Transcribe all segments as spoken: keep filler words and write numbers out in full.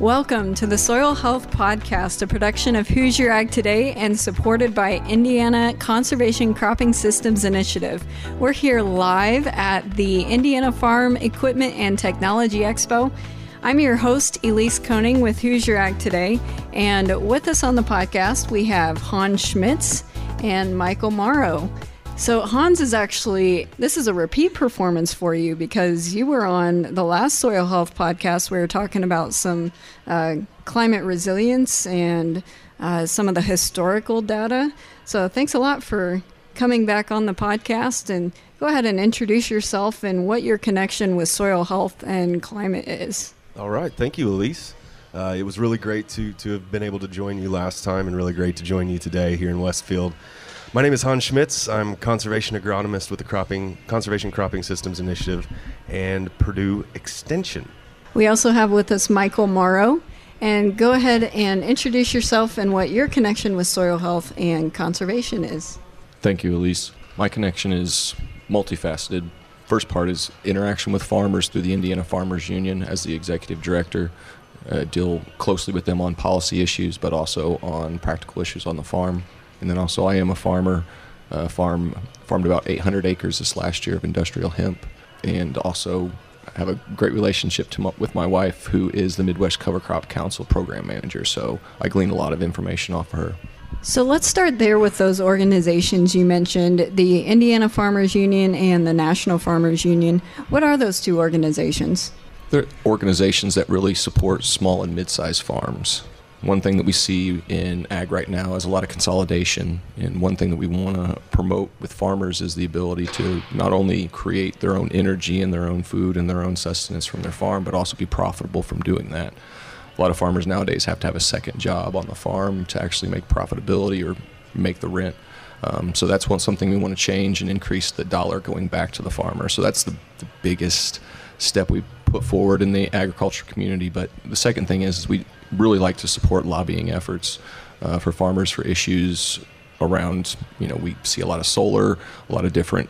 Welcome to the Soil Health Podcast, a production of Hoosier Ag Today and supported by Indiana Conservation Cropping Systems Initiative. We're here live at the Indiana Farm Equipment and Technology Expo. I'm your host, Elise Koning with Hoosier Ag Today, and with us on the podcast, we have Hans Schmitz and Michael Morrow. So Hans is actually, this is a repeat performance for you because you were on the last Soil Health podcast. We were talking about some uh, climate resilience and uh, some of the historical data. So thanks a lot for coming back on the podcast, and go ahead and introduce yourself and what your connection with soil health and climate is. All right. Thank you, Elise. Uh, it was really great to, to have been able to join you last time, and really great to join you today here in Westfield. My name is Hans Schmitz. I'm a conservation agronomist with the Cropping Conservation Cropping Systems Initiative and Purdue Extension. We also have with us Michael Morrow. And go ahead and introduce yourself and what your connection with soil health and conservation is. Thank you, Elise. My connection is multifaceted. First part is interaction with farmers through the Indiana Farmers Union as the executive director. Uh, deal closely with them on policy issues, but also on practical issues on the farm. And then also I am a farmer, uh, farm farmed about eight hundred acres this last year of industrial hemp, and also have a great relationship to my, with my wife, who is the Midwest Cover Crop Council program manager, so I glean a lot of information off of her. So let's start there with those organizations you mentioned, the Indiana Farmers Union and the National Farmers Union. What are those two organizations? They're organizations that really support small and mid-sized farms. One thing that we see in ag right now is a lot of consolidation, and one thing that we want to promote with farmers is the ability to not only create their own energy and their own food and their own sustenance from their farm, but also be profitable from doing that. A lot of farmers nowadays have to have a second job on the farm to actually make profitability or make the rent. Um, so that's one something we want to change and increase the dollar going back to the farmer. So that's the, the biggest step we put forward in the agriculture community. But the second thing is, is we really like to support lobbying efforts uh, for farmers for issues around, you know, we see a lot of solar, a lot of different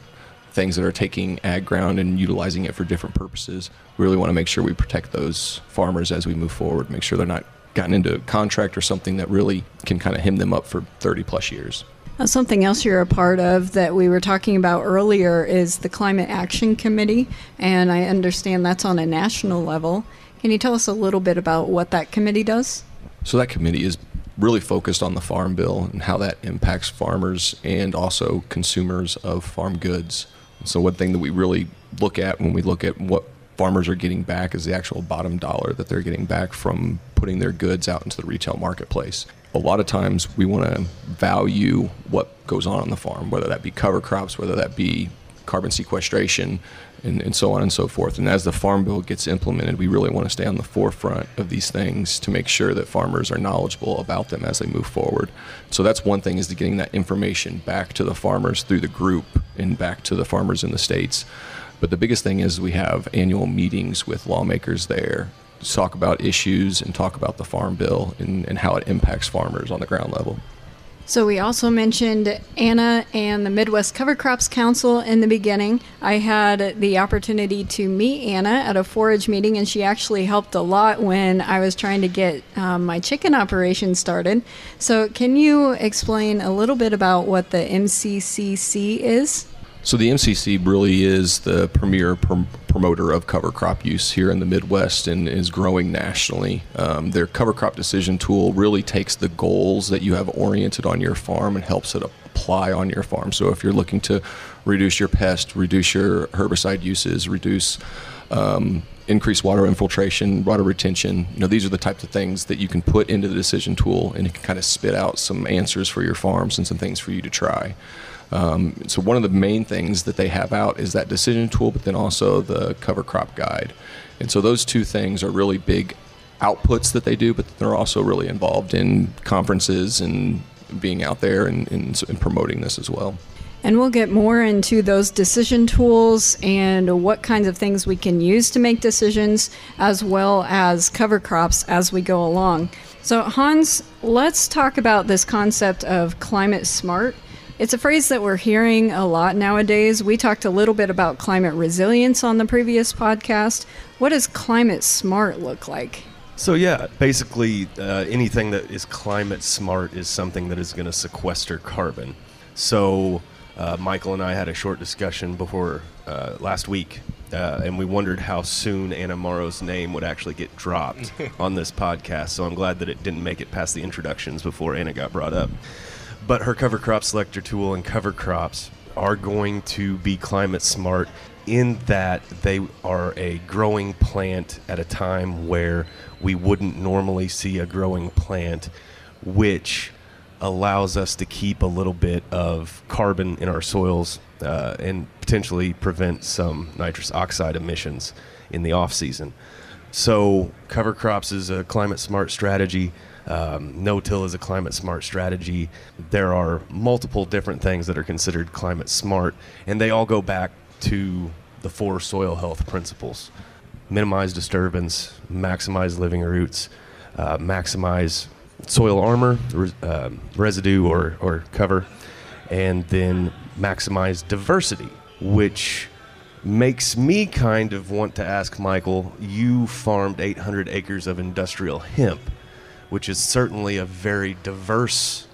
things that are taking ag ground and utilizing it for different purposes. We really want to make sure we protect those farmers as we move forward, make sure they're not gotten into a contract or something that really can kind of hem them up for thirty plus years. Now, something else you're a part of that we were talking about earlier is the Climate Action Committee, and I understand that's on a national level. Can you tell us a little bit about what that committee does? So that committee is really focused on the Farm Bill and how that impacts farmers and also consumers of farm goods. So one thing that we really look at when we look at what farmers are getting back is the actual bottom dollar that they're getting back from putting their goods out into the retail marketplace. A lot of times we want to value what goes on on the farm, whether that be cover crops, whether that be carbon sequestration, and, and so on and so forth. And as the Farm Bill gets implemented, we really want to stay on the forefront of these things to make sure that farmers are knowledgeable about them as they move forward. So that's one thing, is to getting that information back to the farmers through the group and back to the farmers in the states. But the biggest thing is we have annual meetings with lawmakers there to talk about issues and talk about the Farm Bill and, and how it impacts farmers on the ground level. So we also mentioned Anna and the Midwest Cover Crops Council in the beginning. I had the opportunity to meet Anna at a forage meeting, and she actually helped a lot when I was trying to get um, my chicken operation started. So can you explain a little bit about what the M C C C is? So the M C C really is the premier prom- promoter of cover crop use here in the Midwest and is growing nationally. Um, their cover crop decision tool really takes the goals that you have oriented on your farm and helps it apply on your farm. So if you're looking to reduce your pest, reduce your herbicide uses, reduce um, increase water infiltration, water retention, you know, these are the types of things that you can put into the decision tool, and it can kind of spit out some answers for your farms and some things for you to try. Um, so one of the main things that they have out is that decision tool, but then also the cover crop guide. And so those two things are really big outputs that they do, but they're also really involved in conferences and being out there and, and, and promoting this as well. And we'll get more into those decision tools and what kinds of things we can use to make decisions, as well as cover crops, as we go along. So Hans, let's talk about this concept of climate smart. It's a phrase that we're hearing a lot nowadays. We talked a little bit about climate resilience on the previous podcast. What does climate smart look like? So yeah, basically uh, anything that is climate smart is something that is going to sequester carbon. So uh, Michael and I had a short discussion before uh, last week, uh, and we wondered how soon Anna Morrow's name would actually get dropped on this podcast. So I'm glad that it didn't make it past the introductions before Anna got brought up. But her cover crop selector tool and cover crops are going to be climate smart in that they are a growing plant at a time where we wouldn't normally see a growing plant, which allows us to keep a little bit of carbon in our soils uh, and potentially prevent some nitrous oxide emissions in the off season. So cover crops is a climate smart strategy. Um, no-till is a climate smart strategy. There are multiple different things that are considered climate smart, and they all go back to the four soil health principles: minimize disturbance, maximize living roots, uh, maximize soil armor, res- uh, residue or, or cover, and then maximize diversity, which makes me kind of want to ask Michael, you farmed eight hundred acres of industrial hemp, which is certainly a very diverse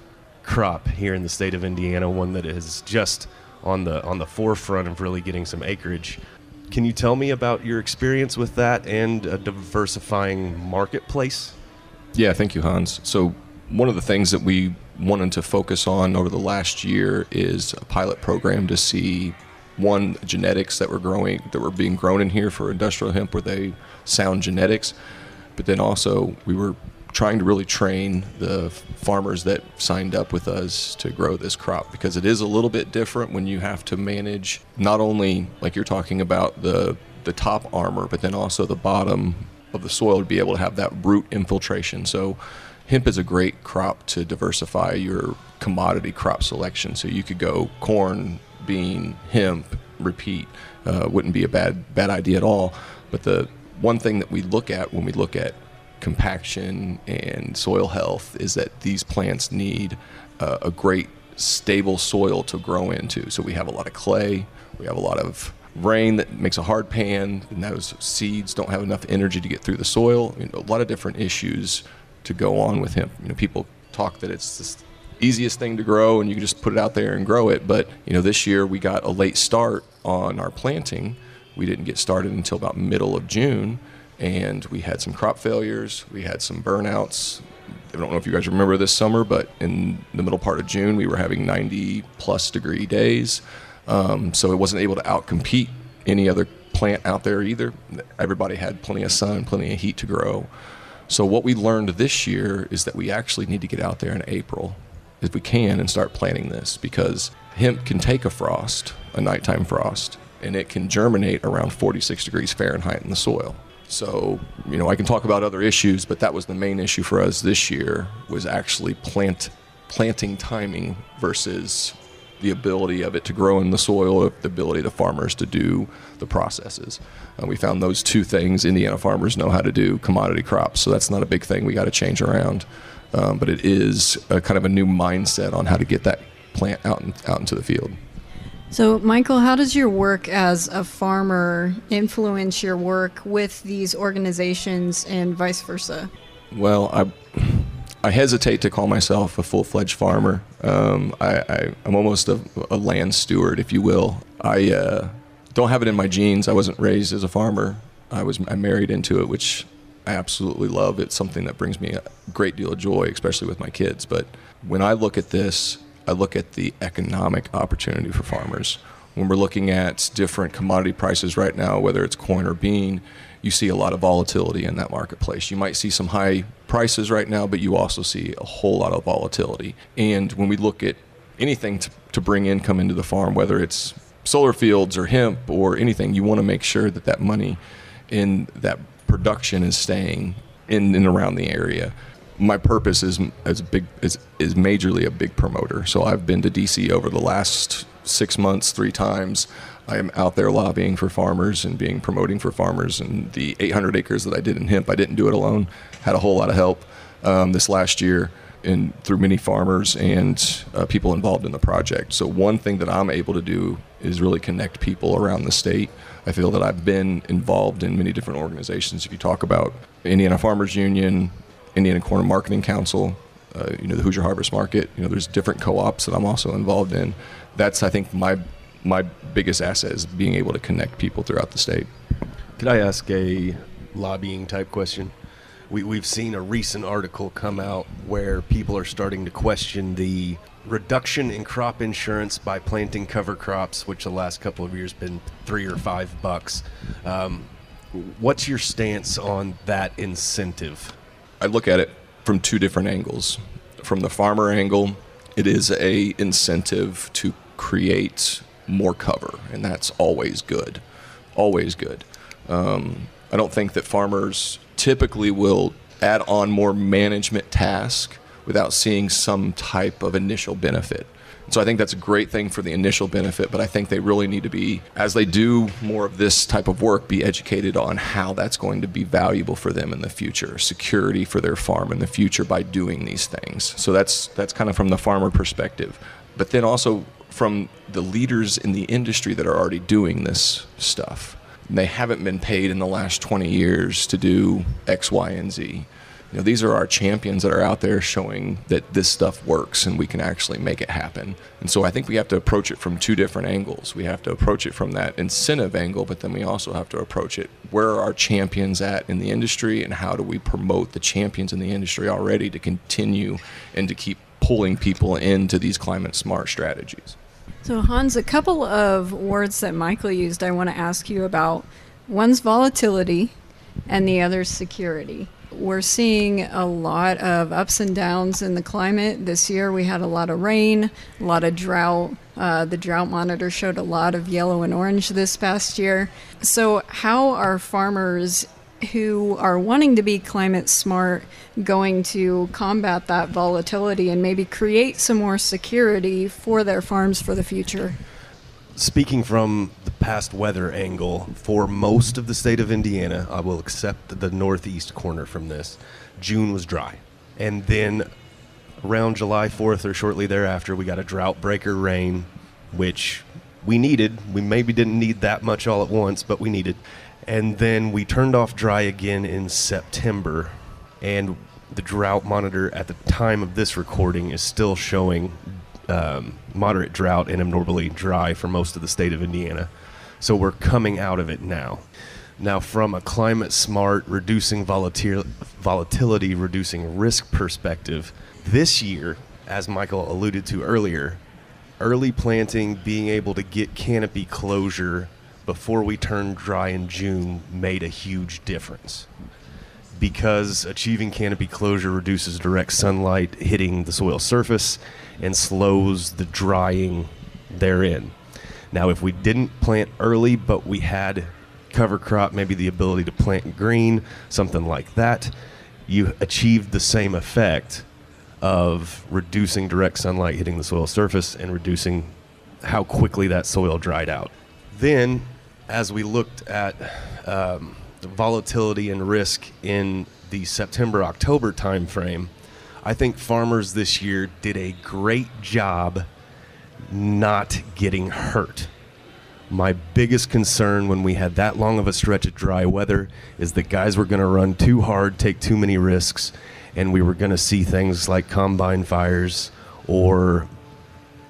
crop here in the state of Indiana, one that is just on the on the forefront of really getting some acreage. Can you tell me about your experience with that and a diversifying marketplace? Yeah, thank you, Hans. So one of the things that we wanted to focus on over the last year is a pilot program to see, one, genetics that were growing, that were being grown in here for industrial hemp, were they sound genetics? But then also we were trying to really train the farmers that signed up with us to grow this crop, because it is a little bit different when you have to manage not only, like you're talking about, the the top armor, but then also the bottom of the soil to be able to have that root infiltration. So hemp is a great crop to diversify your commodity crop selection. So you could go corn, bean, hemp, repeat. Uh, wouldn't be a bad bad idea at all. But the one thing that we look at when we look at compaction and soil health is that these plants need uh, a great stable soil to grow into. So we have a lot of clay, we have a lot of rain that makes a hard pan, and those seeds don't have enough energy to get through the soil. I mean, a lot of different issues to go on with hemp. You know, people talk that it's the easiest thing to grow and you can just put it out there and grow it, but you know, this year we got a late start on our planting. We didn't get started until about middle of June, and we had some crop failures, we had some burnouts. I don't know if you guys remember this summer, but in the middle part of June, we were having ninety plus degree days. Um, so it wasn't able to outcompete any other plant out there either. Everybody had plenty of sun, plenty of heat to grow. So what we learned this year is that we actually need to get out there in April, if we can, and start planting this, because hemp can take a frost, a nighttime frost, and it can germinate around forty-six degrees Fahrenheit in the soil. So, you know, I can talk about other issues, but that was the main issue for us this year, was actually plant planting timing versus the ability of it to grow in the soil, the ability of the farmers to do the processes. Uh, we found those two things. Indiana farmers know how to do commodity crops, so that's not a big thing we got to change around. Um, but it is a kind of a new mindset on how to get that plant out and, out into the field. So, Michael, how does your work as a farmer influence your work with these organizations and vice versa? Well, I I hesitate to call myself a full-fledged farmer. Um, I, I, I'm almost a, a land steward, if you will. I uh, don't have it in my genes. I wasn't raised as a farmer. I was I married into it, which I absolutely love. It's something that brings me a great deal of joy, especially with my kids. But when I look at this, I look at the economic opportunity for farmers. When we're looking at different commodity prices right now, whether it's corn or bean, you see a lot of volatility in that marketplace. You might see some high prices right now, but you also see a whole lot of volatility. And when we look at anything to, to bring income into the farm, whether it's solar fields or hemp or anything, you want to make sure that that money in that production is staying in and around the area. My purpose is as big is is majorly a big promoter. So I've been to D C over the last six months three times. I am out there lobbying for farmers and being promoting for farmers. And the eight hundred acres that I did in hemp, I didn't do it alone. Had a whole lot of help um, this last year, and through many farmers and uh, people involved in the project. So one thing that I'm able to do is really connect people around the state. I I feel that I've been involved in many different organizations. If you talk about Indiana Farmers Union, Indiana Corn Marketing Council, uh, you know, the Hoosier Harvest Market, you know, there's different co-ops that I'm also involved in. That's, I think, my my biggest asset is being able to connect people throughout the state. Could I ask a lobbying type question? We, we've seen a recent article come out where people are starting to question the reduction in crop insurance by planting cover crops, which the last couple of years been three or five bucks. Um, what's your stance on that incentive? I look at it from two different angles. From the farmer angle, it is a incentive to create more cover, and that's always good, always good. Um, I don't think that farmers typically will add on more management task without seeing some type of initial benefit. So I think that's a great thing for the initial benefit, but I think they really need to be, as they do more of this type of work, be educated on how that's going to be valuable for them in the future, security for their farm in the future by doing these things. So that's that's kind of from the farmer perspective. But then also from the leaders in the industry that are already doing this stuff. They haven't been paid in the last twenty years to do X, Y, and Z. You know, these are our champions that are out there showing that this stuff works and we can actually make it happen. And so I think we have to approach it from two different angles. We have to approach it from that incentive angle, but then we also have to approach it. Where are our champions at in the industry, and how do we promote the champions in the industry already to continue and to keep pulling people into these climate smart strategies? So Hans, a couple of words that Michael used I want to ask you about. One's volatility and the other's security. We're seeing a lot of ups and downs in the climate. This year we had a lot of rain, a lot of drought. Uh, the drought monitor showed a lot of yellow and orange this past year. So how are farmers who are wanting to be climate smart going to combat that volatility and maybe create some more security for their farms for the future? Speaking from the past weather angle, for most of the state of Indiana, I will accept the northeast corner from this, June was dry. And then around July fourth or shortly thereafter, we got a drought breaker rain, which we needed. We maybe didn't need that much all at once, but we needed. And then we turned off dry again in September, and the drought monitor at the time of this recording is still showing um, moderate drought and abnormally dry for most of the state of Indiana. So we're coming out of it now. Now, from a climate smart, reducing volatil- volatility, reducing risk perspective, this year, as Michael alluded to earlier, early planting, being able to get canopy closure before we turned dry in June made a huge difference, because achieving canopy closure reduces direct sunlight hitting the soil surface and slows the drying therein. Now, if we didn't plant early, but we had cover crop, maybe the ability to plant green, something like that, you achieved the same effect of reducing direct sunlight hitting the soil surface and reducing how quickly that soil dried out. Then, as we looked at um, the volatility and risk in the September-October timeframe, I think farmers this year did a great job not getting hurt. My biggest concern when we had that long of a stretch of dry weather is that guys were going to run too hard, take too many risks, and we were going to see things like combine fires or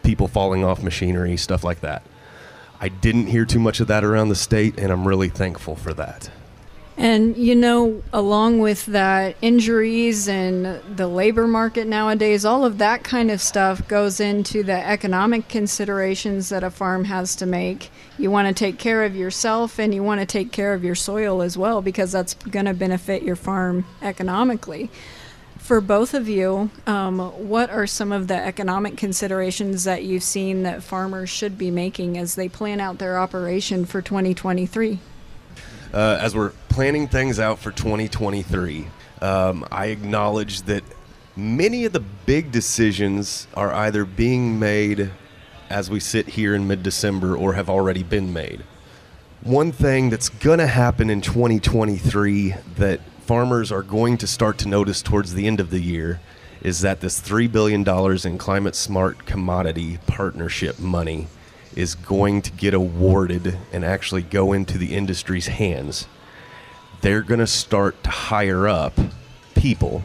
people falling off machinery, stuff like that. I didn't hear too much of that around the state, and I'm really thankful for that. And, you know, along with that, injuries and the labor market nowadays, all of that kind of stuff goes into the economic considerations that a farm has to make. You want to take care of yourself, and you want to take care of your soil as well, because that's going to benefit your farm economically. For both of you, um, what are some of the economic considerations that you've seen that farmers should be making as they plan out their operation for twenty twenty-three? Uh, as we're planning things out for twenty twenty-three, um, I acknowledge that many of the big decisions are either being made as we sit here in mid-December or have already been made. One thing that's going to happen in twenty twenty-three that farmers are going to start to notice towards the end of the year is that this three billion dollars in climate smart commodity partnership money is going to get awarded and actually go into the industry's hands, they're going to start to hire up people,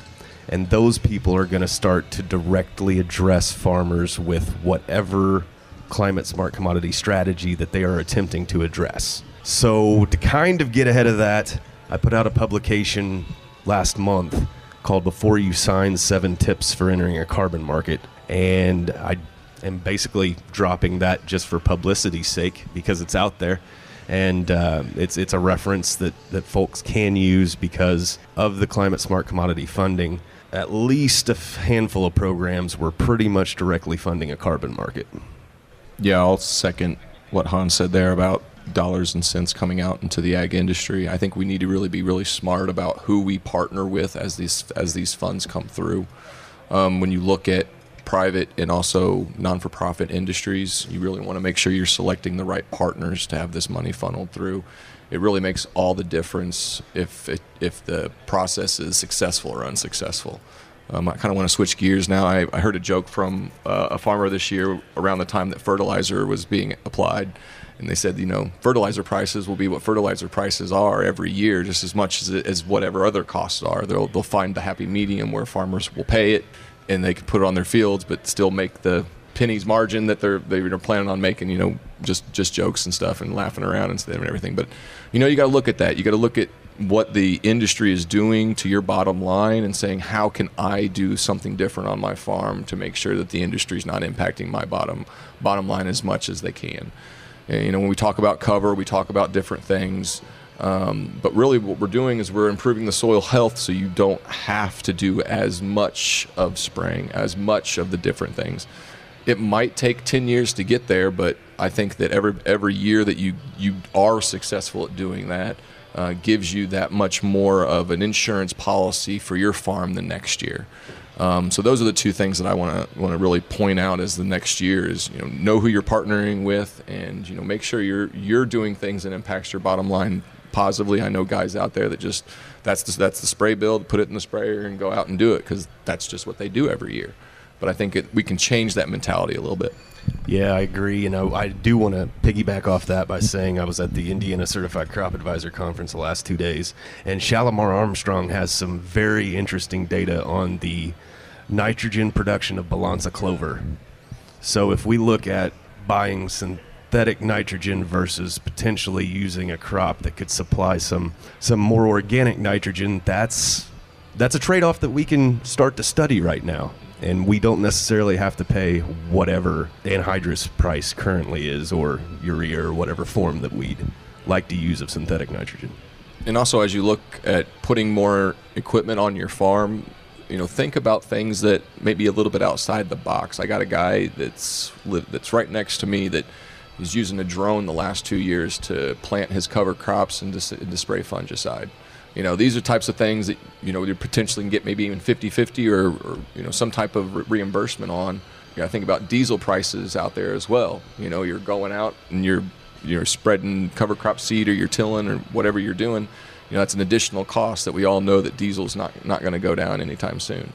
and those people are going to start to directly address farmers with whatever climate smart commodity strategy that they are attempting to address. So to kind of get ahead of that, I put out a publication last month called Before You Sign, Seven Tips for Entering a Carbon Market, and I am basically dropping that just for publicity's sake because it's out there. And uh, it's it's a reference that, that folks can use because of the Climate Smart Commodity funding. At least a handful of programs were pretty much directly funding a carbon market. Yeah, I'll second what Hans said there about dollars and cents coming out into the ag industry. I think we need to really be really smart about who we partner with as these as these funds come through. Um, when you look at private and also non-for-profit industries, you really want to make sure you're selecting the right partners to have this money funneled through. It really makes all the difference if it, if the process is successful or unsuccessful. Um, I kind of want to switch gears now. I, I heard a joke from uh, a farmer this year around the time that fertilizer was being applied, and they said, you know, fertilizer prices will be what fertilizer prices are every year, just as much as, as whatever other costs are. They'll they'll find the happy medium where farmers will pay it, and they can put it on their fields, but still make the pennies margin that they're they are planning on making. You know, just just jokes and stuff and laughing around and stuff and everything. But you know, you got to look at that. You got to look at what the industry is doing to your bottom line and saying, how can I do something different on my farm to make sure that the industry is not impacting my bottom bottom line as much as they can. And, you know, when we talk about cover, we talk about different things. Um, but really what we're doing is we're improving the soil health so you don't have to do as much of spraying, as much of the different things. It might take ten years to get there, but I think that every every year that you, you are successful at doing that uh, gives you that much more of an insurance policy for your farm the next year. Um, so those are the two things that I want to want to really point out as the next year is, you know, know who you're partnering with, and, you know, make sure you're you're doing things that impacts your bottom line positively. I know guys out there that just that's the, that's the spray bill, put it in the sprayer and go out and do it because that's just what they do every year. But I think it, we can change that mentality a little bit. Yeah, I agree. You know, I do want to piggyback off that by saying I was at the Indiana Certified Crop Advisor Conference the last two days, and Shalimar Armstrong has some very interesting data on the nitrogen production of Balansa clover. So if we look at buying some synthetic nitrogen versus potentially using a crop that could supply some some more organic nitrogen, that's that's a trade-off that we can start to study right now, and we don't necessarily have to pay whatever anhydrous price currently is, or urea, or whatever form that we'd like to use of synthetic nitrogen. And also, as you look at putting more equipment on your farm, you know, think about things that may be a little bit outside the box. I got a guy that's live, that's right next to me that he's using a drone the last two years to plant his cover crops and to, to spray fungicide. You know, these are types of things that, you know, you potentially can get maybe even fifty-fifty or, or, you know, some type of re- reimbursement on. You got to think about diesel prices out there as well. You know, you're going out and you're you're spreading cover crop seed, or you're tilling, or whatever you're doing. You know, that's an additional cost that we all know that diesel's not not going to go down anytime soon.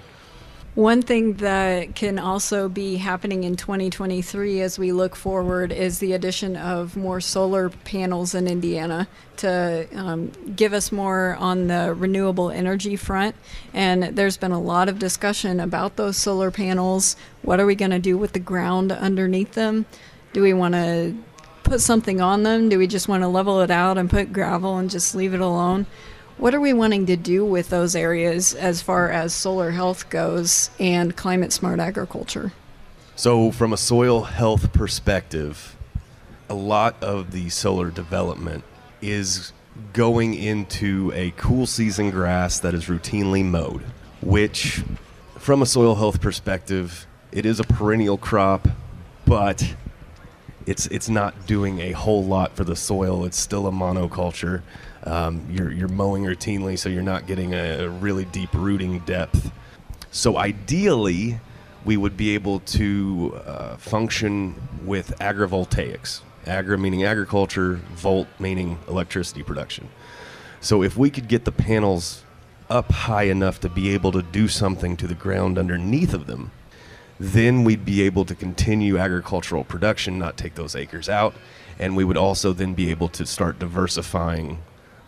One thing that can also be happening in twenty twenty-three as we look forward is the addition of more solar panels in Indiana to um, give us more on the renewable energy front. And there's been a lot of discussion about those solar panels. What are we going to do with the ground underneath them? Do we want to put something on them? Do we just want to level it out and put gravel and just leave it alone? What are we wanting to do with those areas as far as solar health goes and climate smart agriculture? So from a soil health perspective, a lot of the solar development is going into a cool season grass that is routinely mowed, which from a soil health perspective, it is a perennial crop, but it's it's not doing a whole lot for the soil. It's still a monoculture. Um, you're, you're mowing routinely, so you're not getting a really deep rooting depth. So ideally, we would be able to uh, function with agrivoltaics. Agri meaning agriculture, volt meaning electricity production. So if we could get the panels up high enough to be able to do something to the ground underneath of them, then we'd be able to continue agricultural production, not take those acres out, and we would also then be able to start diversifying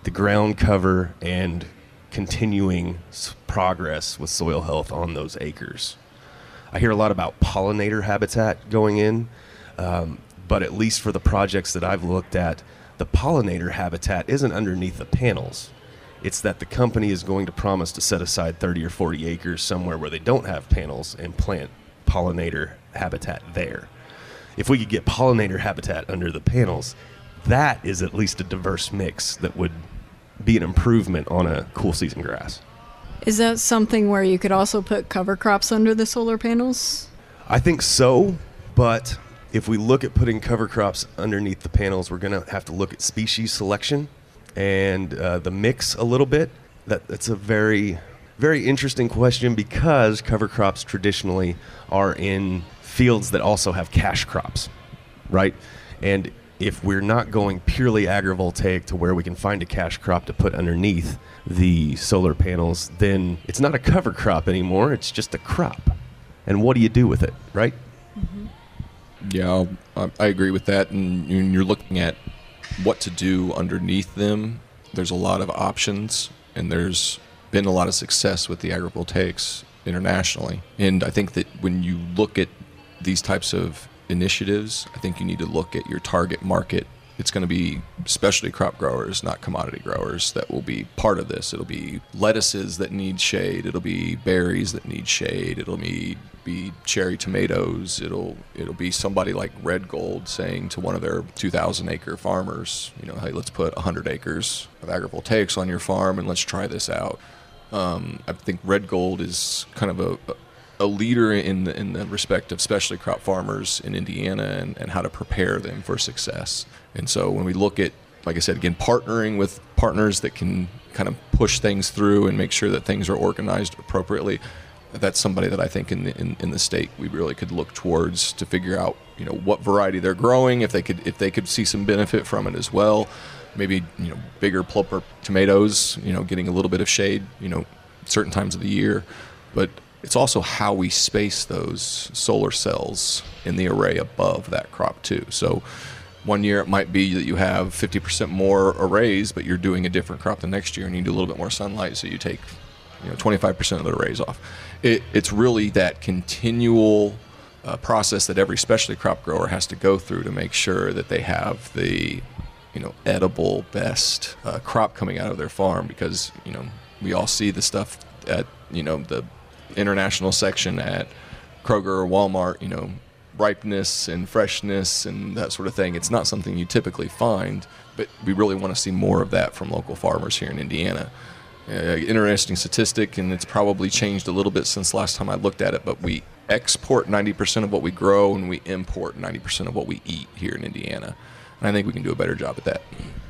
the ground cover and continuing progress with soil health on those acres. I hear a lot about pollinator habitat going in, um, but at least for the projects that I've looked at, the pollinator habitat isn't underneath the panels. It's that the company is going to promise to set aside thirty or forty acres somewhere where they don't have panels and plant pollinator habitat there. If we could get pollinator habitat under the panels, that is at least a diverse mix that would be an improvement on a cool season grass. Is that something where you could also put cover crops under the solar panels? I think so, but if we look at putting cover crops underneath the panels, we're going to have to look at species selection and uh, the mix a little bit. That, that's a very, very interesting question, because cover crops traditionally are in fields that also have cash crops, right? And if we're not going purely agrivoltaic to where we can find a cash crop to put underneath the solar panels, then it's not a cover crop anymore. It's just a crop. And what do you do with it, right? Mm-hmm. Yeah, I agree with that. And you're looking at what to do underneath them. There's a lot of options, and there's been a lot of success with the agrivoltaics internationally. And I think that when you look at these types of initiatives, I think you need to look at your target market. It's going to be specialty crop growers, not commodity growers, that will be part of this. It'll be lettuces that need shade. It'll be berries that need shade. It'll be, be cherry tomatoes. It'll it'll be somebody like Red Gold saying to one of their two thousand acre farmers, you know, hey, let's put one hundred acres of agrivoltaics on your farm and let's try this out. Um, I think Red Gold is kind of a, a leader in the, in the respect of specialty crop farmers in Indiana and, and how to prepare them for success. And so when we look at, like I said, again, partnering with partners that can kind of push things through and make sure that things are organized appropriately, that's somebody that I think in the, in, in the state we really could look towards to figure out, you know, what variety they're growing, if they could if they could see some benefit from it as well. Maybe, you know, bigger, plumper tomatoes, you know, getting a little bit of shade, you know, certain times of the year. But it's also how we space those solar cells in the array above that crop too. So one year it might be that you have fifty percent more arrays, but you're doing a different crop the next year and you do a little bit more sunlight, so you take, you know, twenty-five percent of the arrays off. It, it's really that continual uh, process that every specialty crop grower has to go through to make sure that they have the, you know, edible best uh, crop coming out of their farm, because, you know, we all see the stuff at, you know, the international section at Kroger or Walmart, you know, ripeness and freshness and that sort of thing. It's not something you typically find, but we really want to see more of that from local farmers here in Indiana. Uh, interesting statistic, and it's probably changed a little bit since last time I looked at it, but we export ninety percent of what we grow and we import ninety percent of what we eat here in Indiana. And I think we can do a better job at that.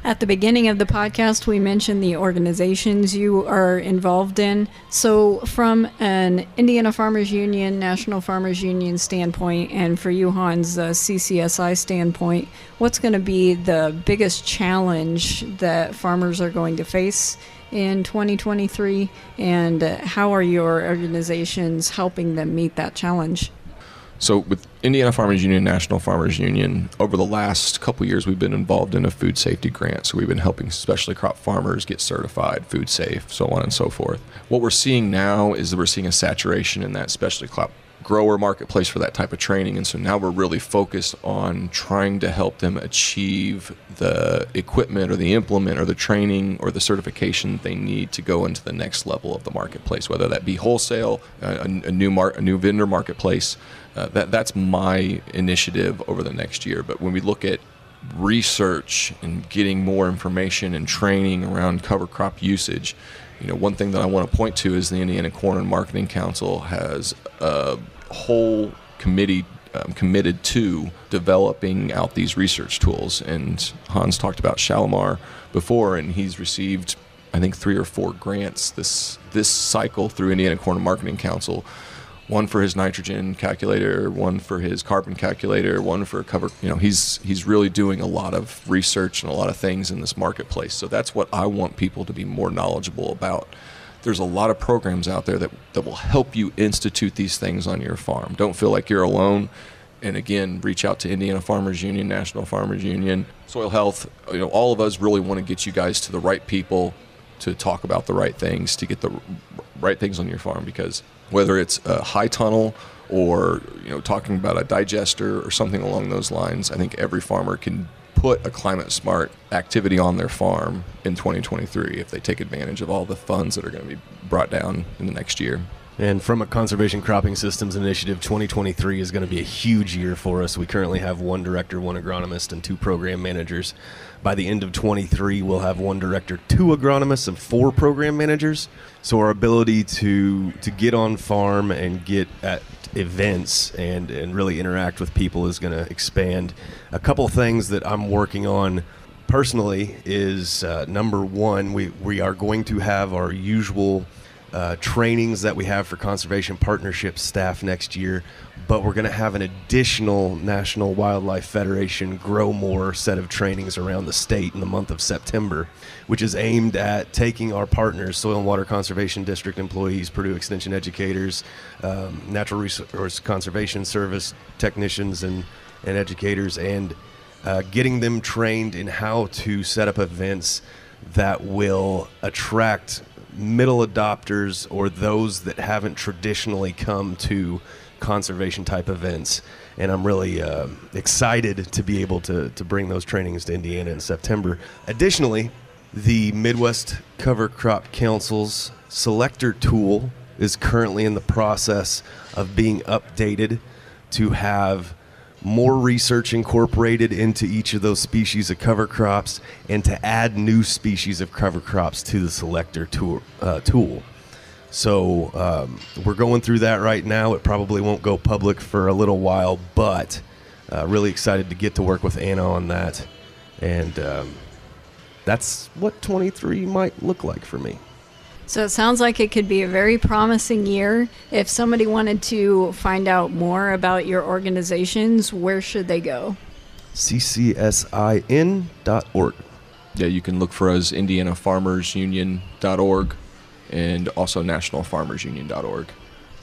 At the beginning of the podcast, we mentioned the organizations you are involved in. So from an Indiana Farmers Union, National Farmers Union standpoint, and for you, Hans, the C C S I standpoint, what's going to be the biggest challenge that farmers are going to face in twenty twenty-three, and how are your organizations helping them meet that challenge? So with Indiana Farmers Union, National Farmers Union, over the last couple of years, we've been involved in a food safety grant. So we've been helping specialty crop farmers get certified, food safe, so on and so forth. What we're seeing now is that we're seeing a saturation in that specialty crop grower marketplace for that type of training. And so now we're really focused on trying to help them achieve the equipment or the implement or the training or the certification they need to go into the next level of the marketplace, whether that be wholesale, a, a new mar- a new vendor marketplace. Uh, that that's my initiative over the next year. But when we look at research and getting more information and training around cover crop usage, you know, one thing that I want to point to is the Indiana Corn Marketing Council has a whole committee um, committed to developing out these research tools. And Hans talked about Shalimar before, and he's received, I think, three or four grants this this cycle through Indiana Corn Marketing Council. One for his nitrogen calculator, one for his carbon calculator, one for cover. You know, he's he's really doing a lot of research and a lot of things in this marketplace. So that's what I want people to be more knowledgeable about. there's a lot of programs out there that, that will help you institute these things on your farm. Don't feel like you're alone. And again, reach out to Indiana Farmers Union, National Farmers Union, Soil Health. You know, all of us really want to get you guys to the right people to talk about the right things, to get the right things on your farm, because whether it's a high tunnel or, you know, talking about a digester or something along those lines, I think every farmer can put a climate smart activity on their farm in twenty twenty-three if they take advantage of all the funds that are going to be brought down in the next year. And from a Conservation Cropping Systems Initiative, twenty twenty-three is going to be a huge year for us. We currently have one director, one agronomist, and two program managers. By the end of twenty-three, we'll have one director, two agronomists, and four program managers. So our ability to to get on farm and get at events and, and really interact with people is going to expand. A couple things that I'm working on personally is, uh, number one, we, we are going to have our usual Uh, trainings that we have for conservation partnership staff next year, but we're going to have an additional National Wildlife Federation Grow More set of trainings around the state in the month of September, which is aimed at taking our partners, Soil and Water Conservation District employees, Purdue Extension educators, um, Natural Resource Conservation Service technicians and, and educators, and uh, getting them trained in how to set up events that will attract middle adopters or those that haven't traditionally come to conservation type events. And I'm really uh, excited to be able to, to bring those trainings to Indiana in September. Additionally, the Midwest Cover Crop Council's selector tool is currently in the process of being updated to have more research incorporated into each of those species of cover crops and to add new species of cover crops to the selector tool. Uh, tool. So um, we're going through that right now. It probably won't go public for a little while, but uh, really excited to get to work with Anna on that. And um, that's what twenty-three might look like for me. So it sounds like it could be a very promising year. If somebody wanted to find out more about your organizations, where should they go? C C S I N dot org. Yeah, you can look for us, Indiana Farmers Union dot org, and also National Farmers Union dot org.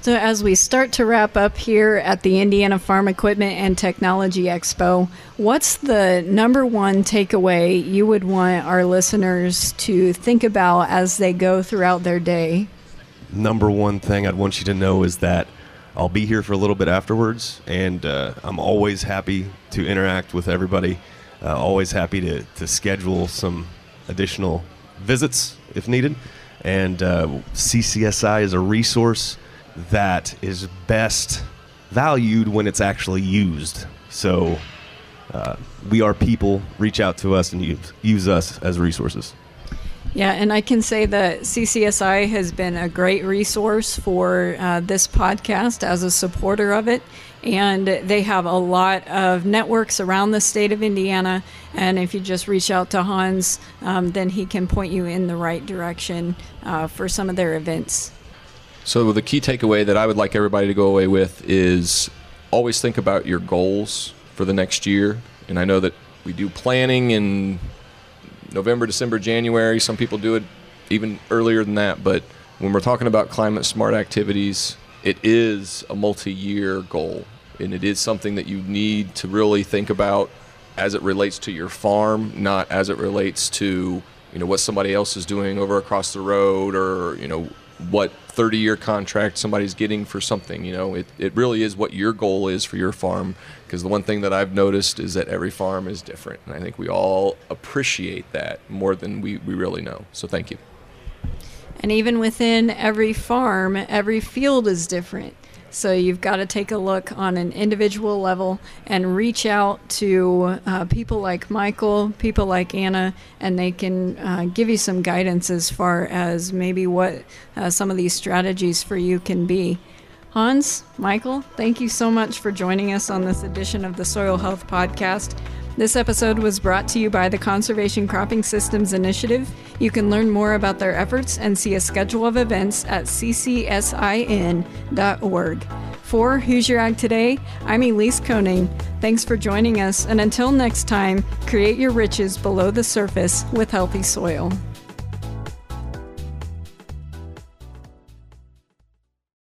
So as we start to wrap up here at the Indiana Farm Equipment and Technology Expo, what's the number one takeaway you would want our listeners to think about as they go throughout their day? Number one thing I'd want you to know is that I'll be here for a little bit afterwards, and uh, I'm always happy to interact with everybody, uh, always happy to, to schedule some additional visits if needed. And uh, C C S I is a resource that is best valued when it's actually used. So uh, we are people. Reach out to us and use, use us as resources. Yeah, and I can say that C C S I has been a great resource for uh, this podcast as a supporter of it. And they have a lot of networks around the state of Indiana. And if you just reach out to Hans, um, then he can point you in the right direction uh, for some of their events. So the key takeaway that I would like everybody to go away with is always think about your goals for the next year. And I know that we do planning in November, December, January. Some people do it even earlier than that. But when we're talking about climate smart activities, it is a multi-year goal. And it is something that you need to really think about as it relates to your farm, not as it relates to, you know, what somebody else is doing over across the road, or, you know, what thirty-year contract somebody's getting for something. You know, it, it really is what your goal is for your farm, because the one thing that I've noticed is that every farm is different, and I think we all appreciate that more than we, we really know. So thank you. And even within every farm, every field is different. So you've got to take a look on an individual level and reach out to uh, people like Michael, people like Anna, and they can uh, give you some guidance as far as maybe what uh, some of these strategies for you can be. Hans, Michael, thank you so much for joining us on this edition of the Soil Health Podcast. This episode was brought to you by the Conservation Cropping Systems Initiative. You can learn more about their efforts and see a schedule of events at C C S I N dot org. For Hoosier Ag Today, I'm Elise Koning. Thanks for joining us, and until next time, create your riches below the surface with healthy soil.